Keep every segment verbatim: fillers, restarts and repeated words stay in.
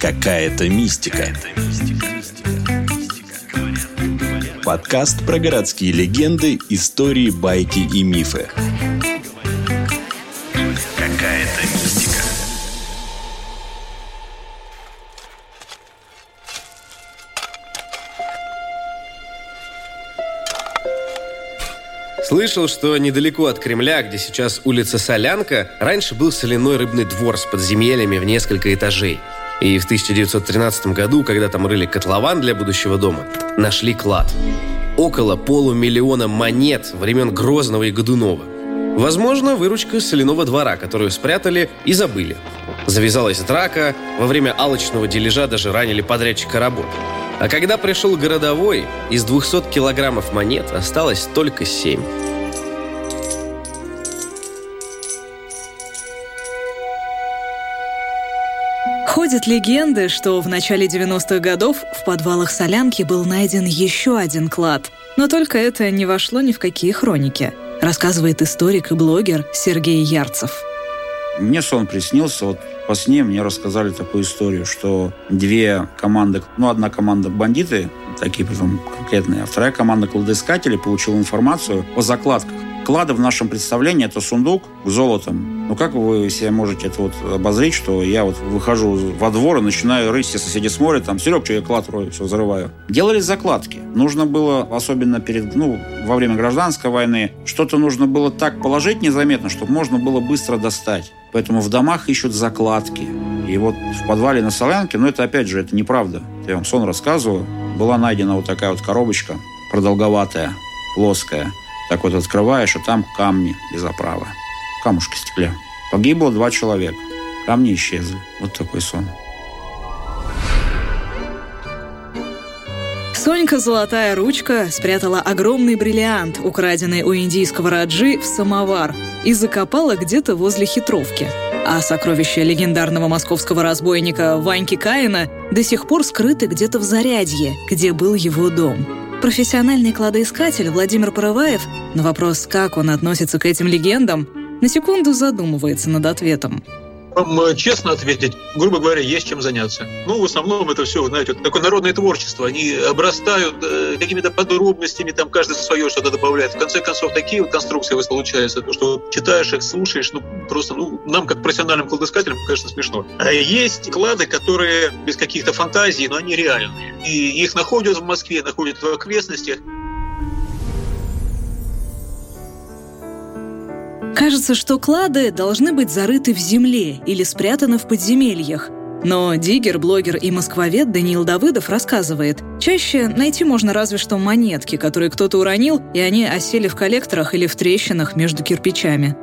Какая-то мистика. Подкаст про городские легенды, истории, байки и мифы. Какая-то мистика. Слышал, что недалеко от Кремля, где сейчас улица Солянка, раньше был соляной рыбный двор с подземельями в несколько этажей. И в тысяча девятьсот тринадцатом году, когда там рыли котлован для будущего дома, нашли клад. Около полумиллиона монет времен Грозного и Годунова. Возможно, выручка соляного двора, которую спрятали и забыли. Завязалась драка, во время алчного дележа даже ранили подрядчика работ. А когда пришел городовой, из двухсот килограммов монет осталось только семь. Ходят легенды, что в начале девяностых годов в подвалах Солянки был найден еще один клад. Но только это не вошло ни в какие хроники, рассказывает историк и блогер Сергей Ярцев. Мне сон приснился. Вот по сне мне рассказали такую историю, что две команды, ну одна команда бандиты, такие притом конкретные, а вторая команда кладоискатели получила информацию о закладках. Клады в нашем представлении — это сундук с золотом. Ну как вы себе можете это вот обозреть, что я вот выхожу во двор и начинаю рыть, все соседи смотрят, там, Серег, что я клад рою, все взрываю. Делали закладки. Нужно было, особенно перед, ну, во время гражданской войны, что-то нужно было так положить незаметно, чтобы можно было быстро достать. Поэтому в домах ищут закладки. И вот в подвале на Солянке, ну это опять же, это неправда. Я вам сон рассказываю. Была найдена вот такая вот коробочка, продолговатая, плоская. Так вот открываешь, а там камни без оправы. Камушки в стекле. Погибло два человека. Камни исчезли. Вот такой сон. Сонька Золотая Ручка спрятала огромный бриллиант, украденный у индийского раджи, в самовар и закопала где-то возле Хитровки. А сокровища легендарного московского разбойника Ваньки Каина до сих пор скрыты где-то в Зарядье, где был его дом. Профессиональный кладоискатель Владимир Порываев на вопрос, как он относится к этим легендам, на секунду задумывается над ответом. Вам честно ответить, грубо говоря, есть чем заняться. Ну, в основном это все, знаете, такое народное творчество. Они обрастают э, какими-то подробностями, там каждый свое что-то добавляет. В конце концов, такие вот конструкции получаются, что читаешь их, слушаешь, ну, просто, ну, нам, как профессиональным кладоискателям, конечно, смешно. А есть клады, которые без каких-то фантазий, но они реальные. И их находят в Москве, находят в окрестностях. Кажется, что клады должны быть зарыты в земле или спрятаны в подземельях. Но диггер, блогер и москвовед Даниил Давыдов рассказывает, чаще найти можно разве что монетки, которые кто-то уронил, и они осели в коллекторах или в трещинах между кирпичами.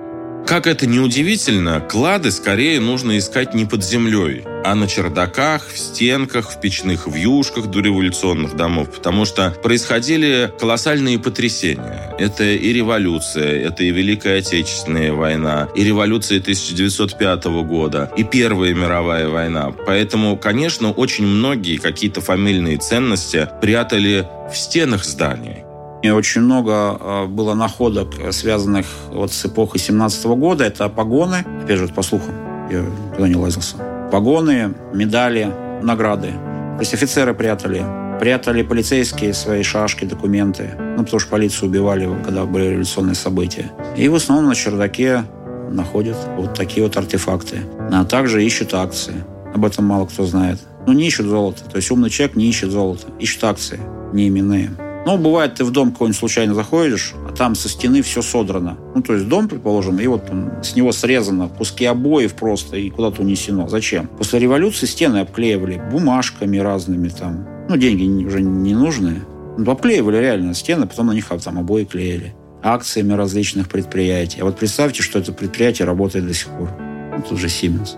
Как это ни удивительно, клады скорее нужно искать не под землей, а на чердаках, в стенках, в печных вьюшках дореволюционных домов, потому что происходили колоссальные потрясения. Это и революция, это и Великая Отечественная война, и революция тысяча девятьсот пятого года, и Первая мировая война. Поэтому, конечно, очень многие какие-то фамильные ценности прятали в стенах зданий. И очень много было находок, связанных вот с эпохой семнадцатого года. Это погоны, опять же, по слухам, я никуда не лазился. Погоны, медали, награды. То есть офицеры прятали. Прятали полицейские свои шашки, документы. Ну, потому что полицию убивали, когда были революционные события. И в основном на чердаке находят вот такие вот артефакты. А также ищут акции. Об этом мало кто знает. Ну, не ищут золото. То есть умный человек не ищет золото. Ищет акции, не именные. Ну, бывает, ты в дом кого-нибудь случайно заходишь, а там со стены все содрано. Ну, то есть дом, предположим, и вот там с него срезано куски обоев просто и куда-то унесено. Зачем? После революции стены обклеивали бумажками разными там. Ну, деньги уже не нужны. Ну, обклеивали реально стены, потом на них там обои клеили. Акциями различных предприятий. А вот представьте, что это предприятие работает до сих пор. Ну, тут же Siemens.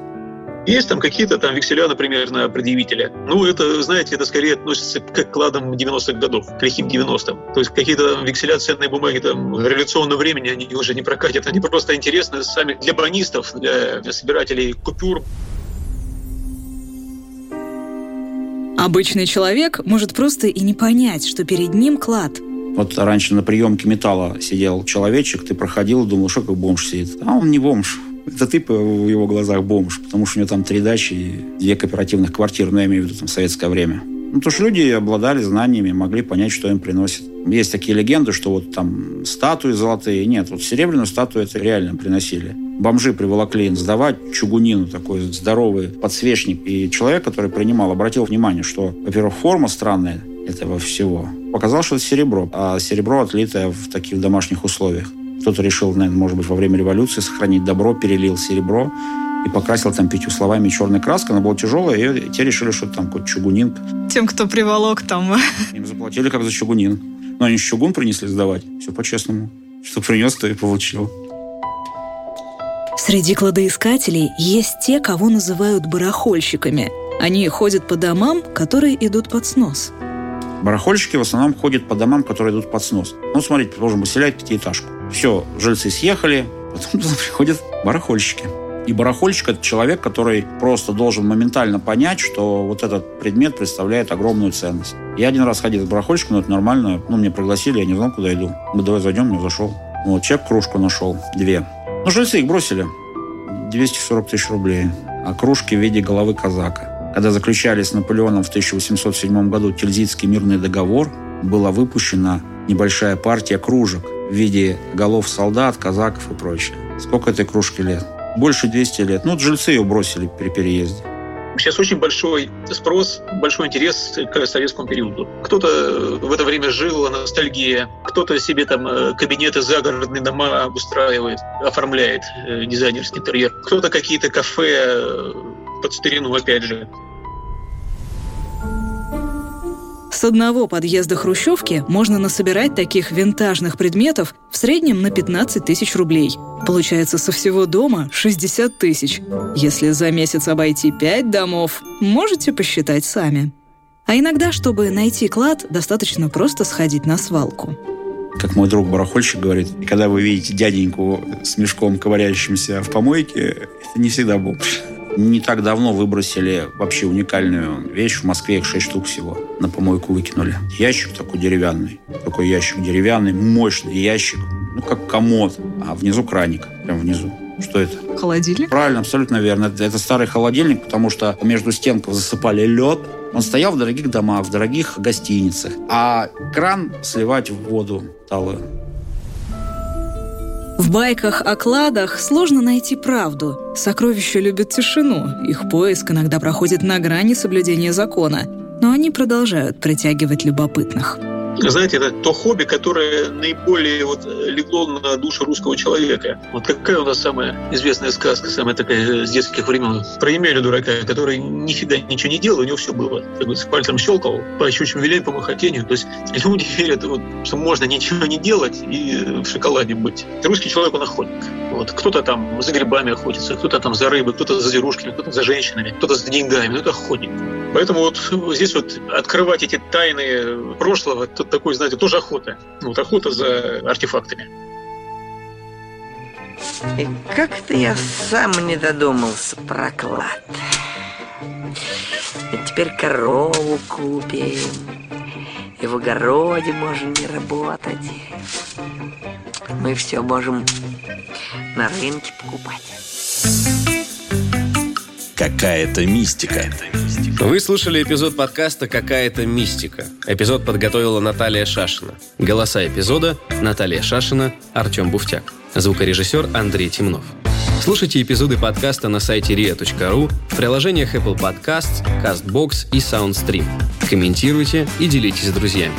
Есть там какие-то там векселя, например, на предъявителя. Ну, это, знаете, это скорее относится к кладам девяностых годов, к лихим девяностым. То есть какие-то там векселя, ценные бумаги там революционного времени, они уже не прокатят. Они просто интересны сами для бронистов, для, для собирателей купюр. Обычный человек может просто и не понять, что перед ним клад. Вот раньше на приемке металла сидел человечек, ты проходил и думал, что как бомж сидит. А он не бомж. Это ты в его глазах бомж, потому что у него там три дачи и две кооперативных квартиры, ну, я имею в виду там советское время. Ну, потому что люди обладали знаниями, могли понять, что им приносит. Есть такие легенды, что вот там статуи золотые. Нет, вот серебряную статую это реально приносили. Бомжи приволокли им сдавать чугунину, такой здоровый подсвечник. И человек, который принимал, обратил внимание, что, во-первых, форма странная этого всего. Показал, что это серебро, а серебро отлитое в таких домашних условиях. Кто-то решил, наверное, может быть, во время революции сохранить добро, перелил серебро и покрасил там пятью словами черной краской. Она была тяжелая, и те решили, что это там какой-то чугунин. Тем, кто приволок там. Им заплатили как за чугунин. Но они чугун принесли сдавать. Все по-честному. Что принес, то и получил. Среди кладоискателей есть те, кого называют барахольщиками. Они ходят по домам, которые идут под снос. Барахольщики в основном ходят по домам, которые идут под снос. Ну, смотрите, предположим, выселяют пятиэтажку. Все, жильцы съехали, потом туда приходят барахольщики. И барахольщик – это человек, который просто должен моментально понять, что вот этот предмет представляет огромную ценность. Я один раз ходил с барахольщиком, но это нормально. Ну, меня пригласили, я не знал, куда иду. Мы давай зайдем, не зашел. Вот, человек кружку нашел, две. Ну, жильцы их бросили. двести сорок тысяч рублей. А кружки в виде головы казака. Когда заключали с Наполеоном в тысяча восемьсот седьмом году Тильзитский мирный договор, была выпущена небольшая партия кружек в виде голов солдат, казаков и прочее. Сколько этой кружке лет? Больше двести лет. Ну, жильцы ее бросили при переезде. Сейчас очень большой спрос, большой интерес к советскому периоду. Кто-то в это время жил, ностальгия. Кто-то себе там кабинеты, загородные дома обустраивает, оформляет дизайнерский интерьер. Кто-то какие-то кафе под старину, опять же. С одного подъезда хрущевки можно насобирать таких винтажных предметов в среднем на пятнадцать тысяч рублей. Получается, со всего дома шестьдесят тысяч. Если за месяц обойти пять домов, можете посчитать сами. А иногда, чтобы найти клад, достаточно просто сходить на свалку. Как мой друг барахольщик говорит, когда вы видите дяденьку с мешком, ковыряющимся в помойке, это не всегда бомж. Не так давно выбросили вообще уникальную вещь. В Москве их шесть штук всего. На помойку выкинули. Ящик такой деревянный. Такой ящик деревянный, мощный ящик. Ну, как комод. А внизу краник. Прям внизу. Что это? Холодильник? Правильно, абсолютно верно. Это, это старый холодильник, потому что между стенков засыпали лед. Он стоял в дорогих домах, в дорогих гостиницах. А кран сливать в воду стало. В байках о кладах сложно найти правду. Сокровища любят тишину. Их поиск иногда проходит на грани соблюдения закона. Но они продолжают притягивать любопытных. Знаете, это то хобби, которое наиболее вот легло на душу русского человека. Вот какая у нас самая известная сказка, самая такая с детских времен, про Емелю дурака, который нифига ничего не делал, у него все было. Как бы с пальцем щелкал, по щучьему велению, по махотению. То есть люди верят, вот, что можно ничего не делать и в шоколаде быть. Русский человек, он охотник. Вот. Кто-то там за грибами охотится, кто-то там за рыбой, кто-то за зверушками, кто-то за женщинами, кто-то за деньгами. Ну, это охотник. Поэтому вот здесь вот открывать эти тайны прошлого, тут такой, знаете, тоже охота. Вот охота за артефактами. И как-то я сам не додумался про клад. Ведь теперь корову купим, и в огороде можем не работать. Мы все можем на рынке покупать. Какая-то мистика. Вы слушали эпизод подкаста «Какая-то мистика». Эпизод подготовила Наталья Шашина. Голоса эпизода – Наталья Шашина, Артем Буфтяк. Звукорежиссер Андрей Темнов. Слушайте эпизоды подкаста на сайте риа точка ру, в приложениях Apple Podcasts, CastBox и SoundStream. Комментируйте и делитесь с друзьями.